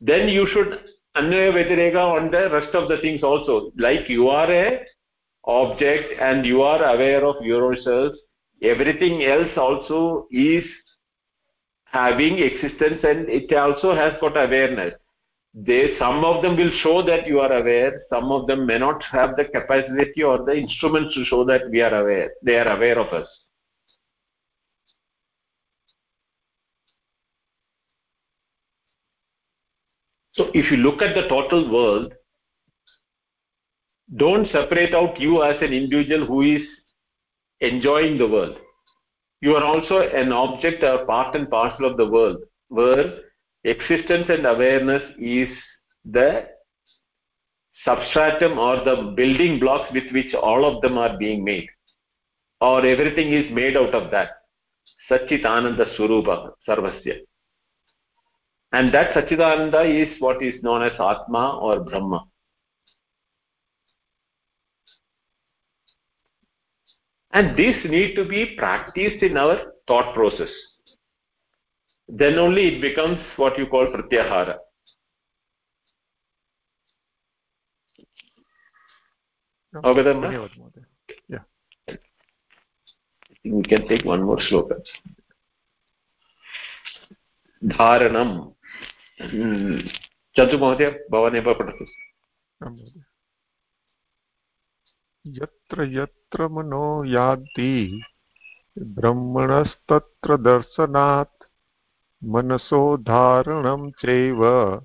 then you should Anvaya Vyatireka on the rest of the things also. Like you are an object and you are aware of yourself, everything else also is having existence and it also has got awareness. Some of them will show that you are aware, some of them may not have the capacity or the instruments to show that we are aware. They are aware of us. So if you look at the total world, don't separate out you as an individual who is enjoying the world. You are also an object or part and parcel of the world, where existence and awareness is the substratum or the building blocks with which all of them are being made, or everything is made out of that. Satchitananda Swarupa Sarvasya. And that Satchitananda is what is known as Atma or Brahma. And this need to be practiced in our thought process. Then only it becomes what you call Pratyahara. Avgadamma? Yeah. I think we can take one more sloka. Dharanam. Chantu Mahatya, Bhavaneva Pratasi. Yatra yatra mano yati brahmanastatra darsanat manaso dharanam cheva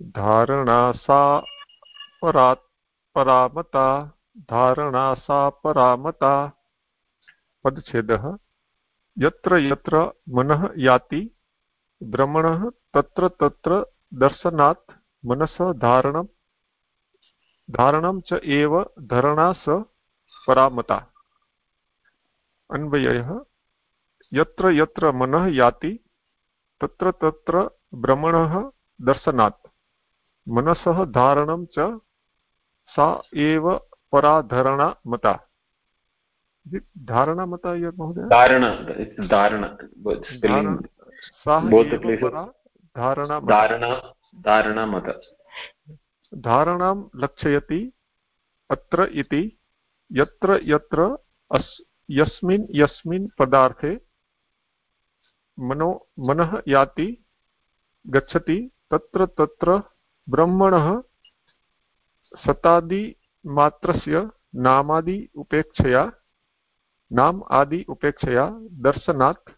dharanasa paramata dharanasa paramata padchedah yatra yatra manah yati brahmanah तत्र तत्र दर्शनात् मनसः धारणं च एव धरणास परामता अन्वयः यत्र यत्र मनः याति तत्र तत्र ब्रह्मणः दर्शनात् मनसः धारणं च सा एव पराधरणा मता धारणा मता यार महोदय धारणा सा एव धारणां लक्षयति अत्र इति यत्र यत्र यस्मिन् यस्मिन् पदार्थे मनः याति गच्छति तत्र तत्र ब्रह्मणः सतादि मात्रस्य नाम आदि उपेक्षया दर्शनात्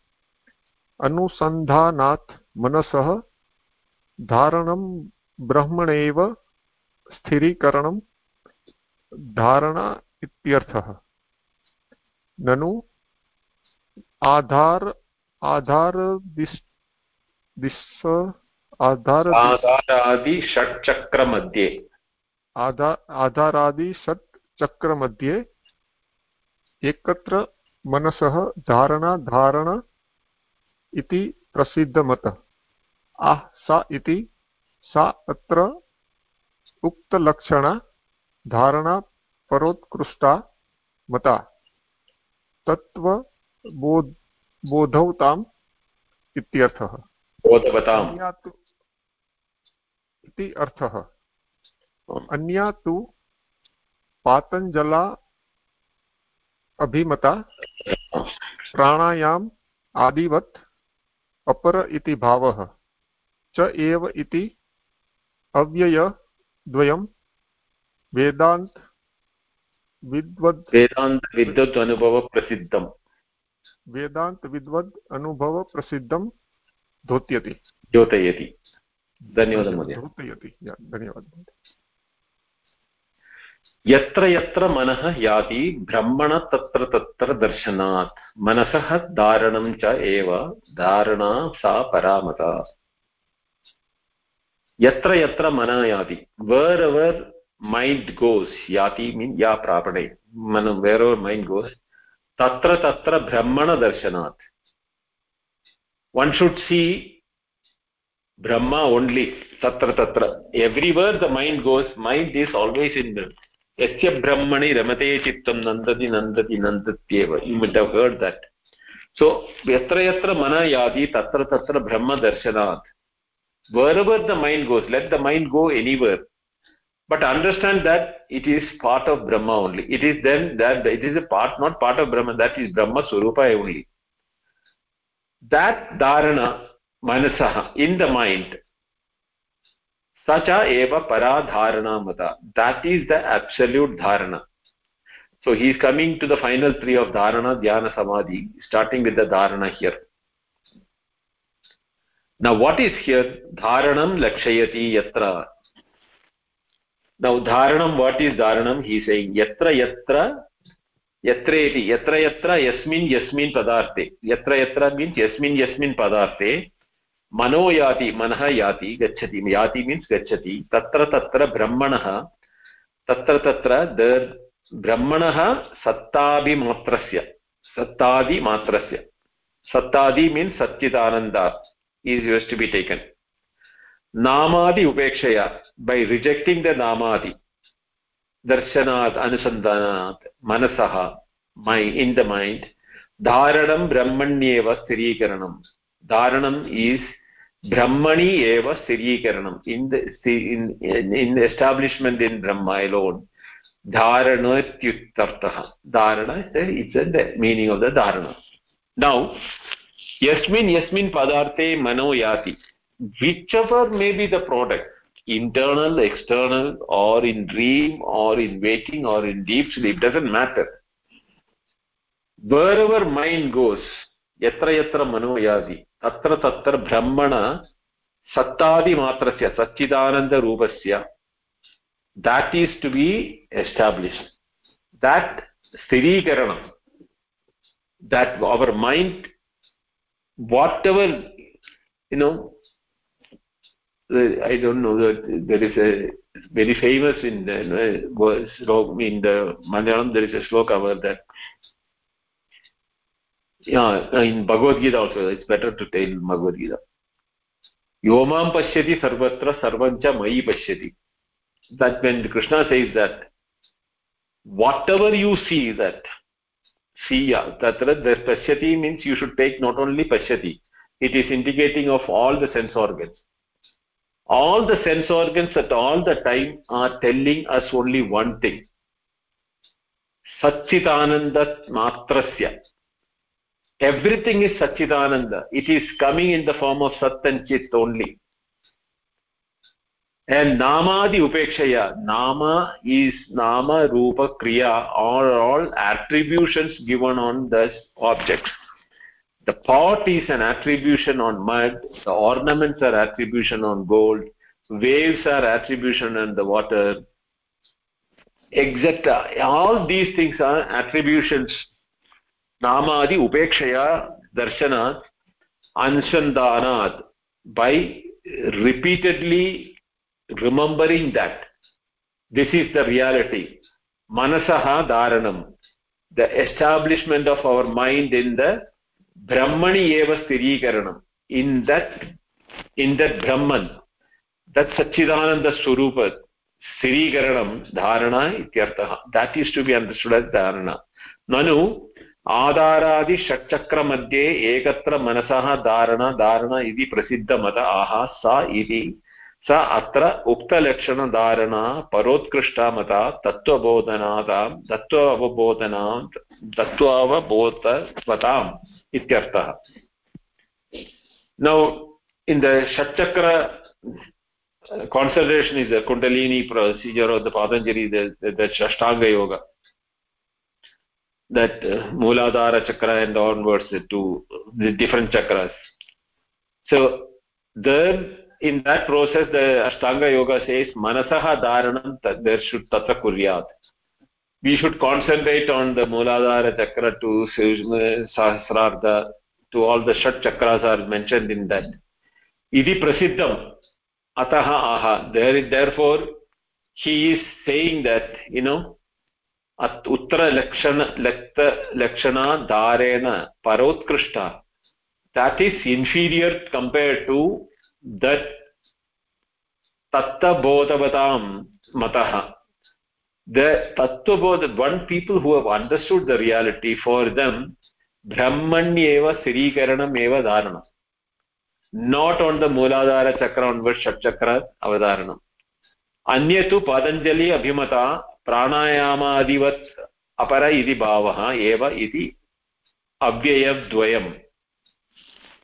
अनुसंधानात् मनसः धारणं ब्रह्मणेव स्थिरीकरणं धारणा इत्यर्थः ननु आधारादि षट्चक्रमध्ये एकत्र मनसः धारणा इति प्रसिद्धमतः सा इति सा अत्र उक्तलक्षणा धारणा परोत्कृष्टा मता तत्त्वबोधवताम् इत्यर्थः इति अर्थः अन्या तु पातञ्जला अभिमता प्राणायाम आदिवत् अपर इति भावः च एव इति अव्यय dvayam vedant vidvad vedant vidvad anubhava prasiddham dhotyati dhanyavada mohdya dhanyavada yatra yatra manah yati brahmana tatra tatra darshanat manasah dharanam cha eva dharana sa paramata yatra yatra manah yati wherever mind goes yati mean ya prapade man wherever mind goes tatra tatra brahmana darshanat one should see Brahma only tatra tatra everywhere the mind goes mind is always in the yasya brahmani ramate chittam nandati nandati nandatyeva you might have heard that so yatra yatra mana yadi tatra tatra brahma darshanat wherever the mind goes let the mind go anywhere but understand that it is part of Brahma only it is then that it is a part not part of Brahma that is Brahma swarupa only that dharana manasah in the mind sacha eva para dharana mata that is the absolute dharana so he is coming to the final three of dharana dhyana samadhi starting with the dharana here now what is here dharanam lakshayati yatra now dharanam what is dharanam he is saying yatra yatra yatreti yatra yatra yasmin padarthe yatra yatra means yasmin padarthe mano yati manah yati means gacchati tatra tatra brahmanah tatra tatra the brahmanah sattadi matrasya sattadi means satchitananda is used to be taken namadi upekshaya by rejecting the namadi darshanat anusandhanat manasah my in the mind dharanam brahmanyeva sthirikaranam dharanam is brahmani eva sthirikaranam in establishment in Brahma alone dharanatyuttartah dharana is the meaning of the dharana now yasmin padarthe mano yati whichever may be the product internal external or in dream or in waking or in deep sleep doesn't matter wherever mind goes yatra yatra mano yati tatra tatra brahmana sattadi matrasya satchidananda rupasya that is to be established that sthirikaranam that our mind whatever you know I don't know that there is a very famous in the Malayalam there is a shloka about that in Bhagavad Gita also it's better to tell Bhagavad Gita yomam pashyati sarvatra sarvancha mayi pashyati that when Krishna says that whatever you see that siya tatra the pashyati means you should take not only pashyati it is indicating of all the sense organs all the sense organs at all the time are telling us only one thing satchitananda matrasya everything is satchitananda it is coming in the form of sat and chit only and namadi upekshaya nama is nama rupa kriya are all attributions given on this object the pot is an attribution on mud the ornaments are attribution on gold waves are attribution on the water etc all these things are attributions namadi upekshaya darshanat anshandanat by repeatedly remembering that this is the reality manasah dharanam the establishment of our mind in the brahmani eva sthirikaranam in that brahman that satchidananda swarupa sthirikaranam dharana ityartha that is to be understood as dharana nanu adaradi shat chakra madhye ekatra manasah dharana iti prasiddha mata aha sa iti sa atra ukta lakshana dharana parotkrishtha mata tattva bodhanam ityartha now in the Shat Chakra concentration is the Kundalini procedure of the Patanjali, the Ashtanga Yoga, that Muladhara Chakra and onwards to the different chakras. So there, in that process, the Ashtanga Yoga says, Manasaha Dharanam, there should Tatra Kuryat. We should concentrate on the Muladhara Chakra to Sahasrartha, to all the Shat Chakras are mentioned in that. Iti Prasiddham, Ataha Aha. Therefore, he is saying that, you know, At Uttara Lakshana Dharena Parotkrishta, that is inferior compared to that Tatta Bodhavatam Mataha. The Tattva Bodha, one people who have understood the reality, for them, Brahmanyeva Sirikaranam Eva Dharana. Not on the Muladhara Chakra onwards Shat Chakra Avadharanam. Anyatu Patanjali Abhimata Pranayama Adivat Apara Iti Bhavaha Eva Iti Abhyayav Dvayam.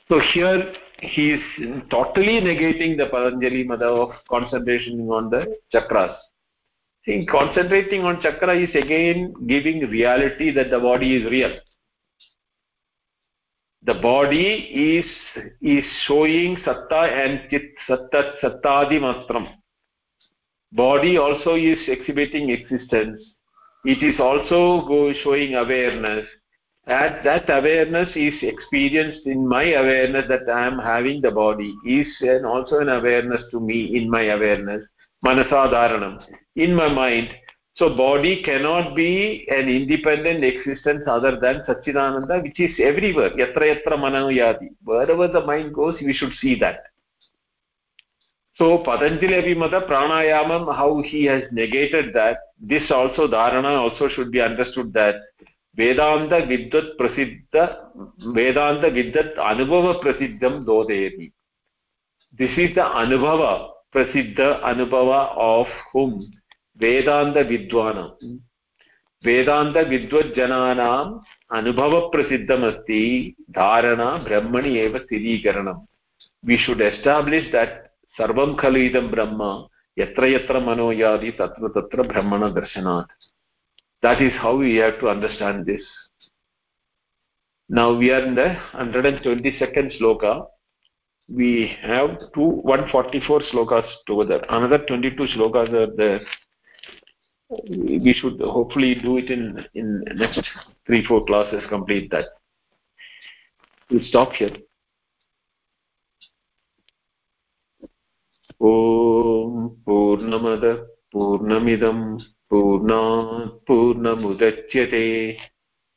So here he is totally negating the Patanjali Mada of concentration on the chakras. See, concentrating on chakra is again giving reality that the body is real. The body is showing Satta and Chit, Sattadi Mastram. Body also is exhibiting existence. It is also showing awareness. And that awareness is experienced in my awareness that I am having the body. Is also an awareness to me in my awareness. Manasadharanam, in my mind. So body cannot be an independent existence other than Satchitananda, which is everywhere. Yatra yatra mano yadi. Wherever the mind goes, we should see that. So Patanjali Abhimata Pranayamam, how he has negated that, this also Dharana also should be understood that Vedanta Viddat Prasiddha, Vedanta Viddat Anubhava Prasiddham Dodeyati. This is the Anubhava, Prasiddha Anubhava of whom? Vedanta Vidwana. Vedanta Vidvat Jananam Anubhava Prasiddham Asti Dharana Brahmani Eva Sirikaranam. We should establish that Sarvam Khalu Idam Brahma Yatra Yatra Mano Yadi Tatra Tatra Brahmana Darshanat. That is how we have to understand this. Now we are in the 122nd sloka. We have 144 slokas together. Another 22 slokas are there. We should hopefully do it in next 3-4 classes, complete that. We'll stop here. Om Purnamada Purnamidam Purnat Purnamudachyate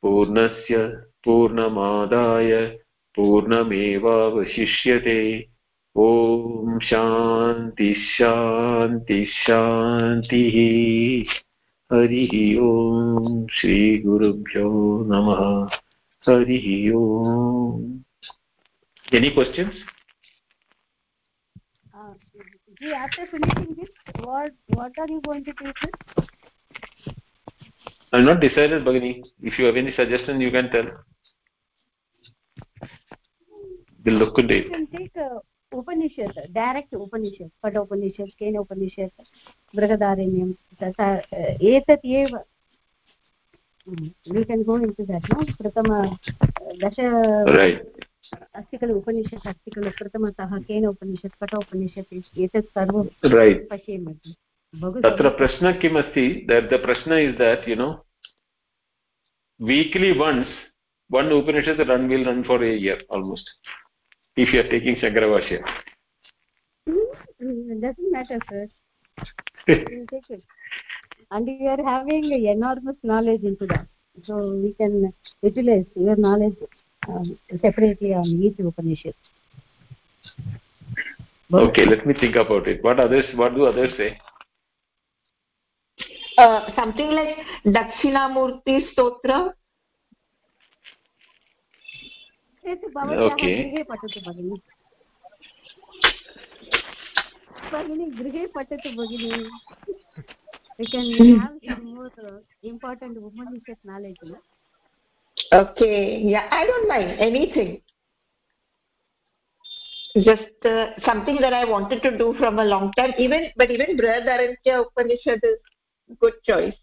Purnasya Purnamadaya Purnameva Vashishyate. Om Shanti Shanti Shanti. Hari Om Shri Gurubhyo Namaha. Hari Om. Any questions? After finishing this, what are you going to teach? I am not decided, Bhagini. If you have any suggestion, you can tell. We'll can take Upanishad, direct Upanishad, but Upanishad, Kena Upanishad, Brahadarenyam, we can go into that, no? Pratama, Dasha, right. Astikala Upanishad, Astikala Pratama Saha, Kena Upanishad, Pata Upanishad, Etat Sarvam, right. Tatra Prashna Kimasti, that the Prashna is that, you know, weekly once, one Upanishad will run for a year, almost. If you are taking Shankaravashya. Doesn't matter, sir. We'll take it. And you are having enormous knowledge into that. So we can utilize your knowledge separately on each Upanishad. But okay, let me think about it. What do others say? Something like Dakshinamurti Stotra. Okay. We can have some more important Upanishad knowledge. Okay, yeah, I don't mind anything. just something that I wanted to do from a long time. Even Bradharanya Upanishad is a good choice.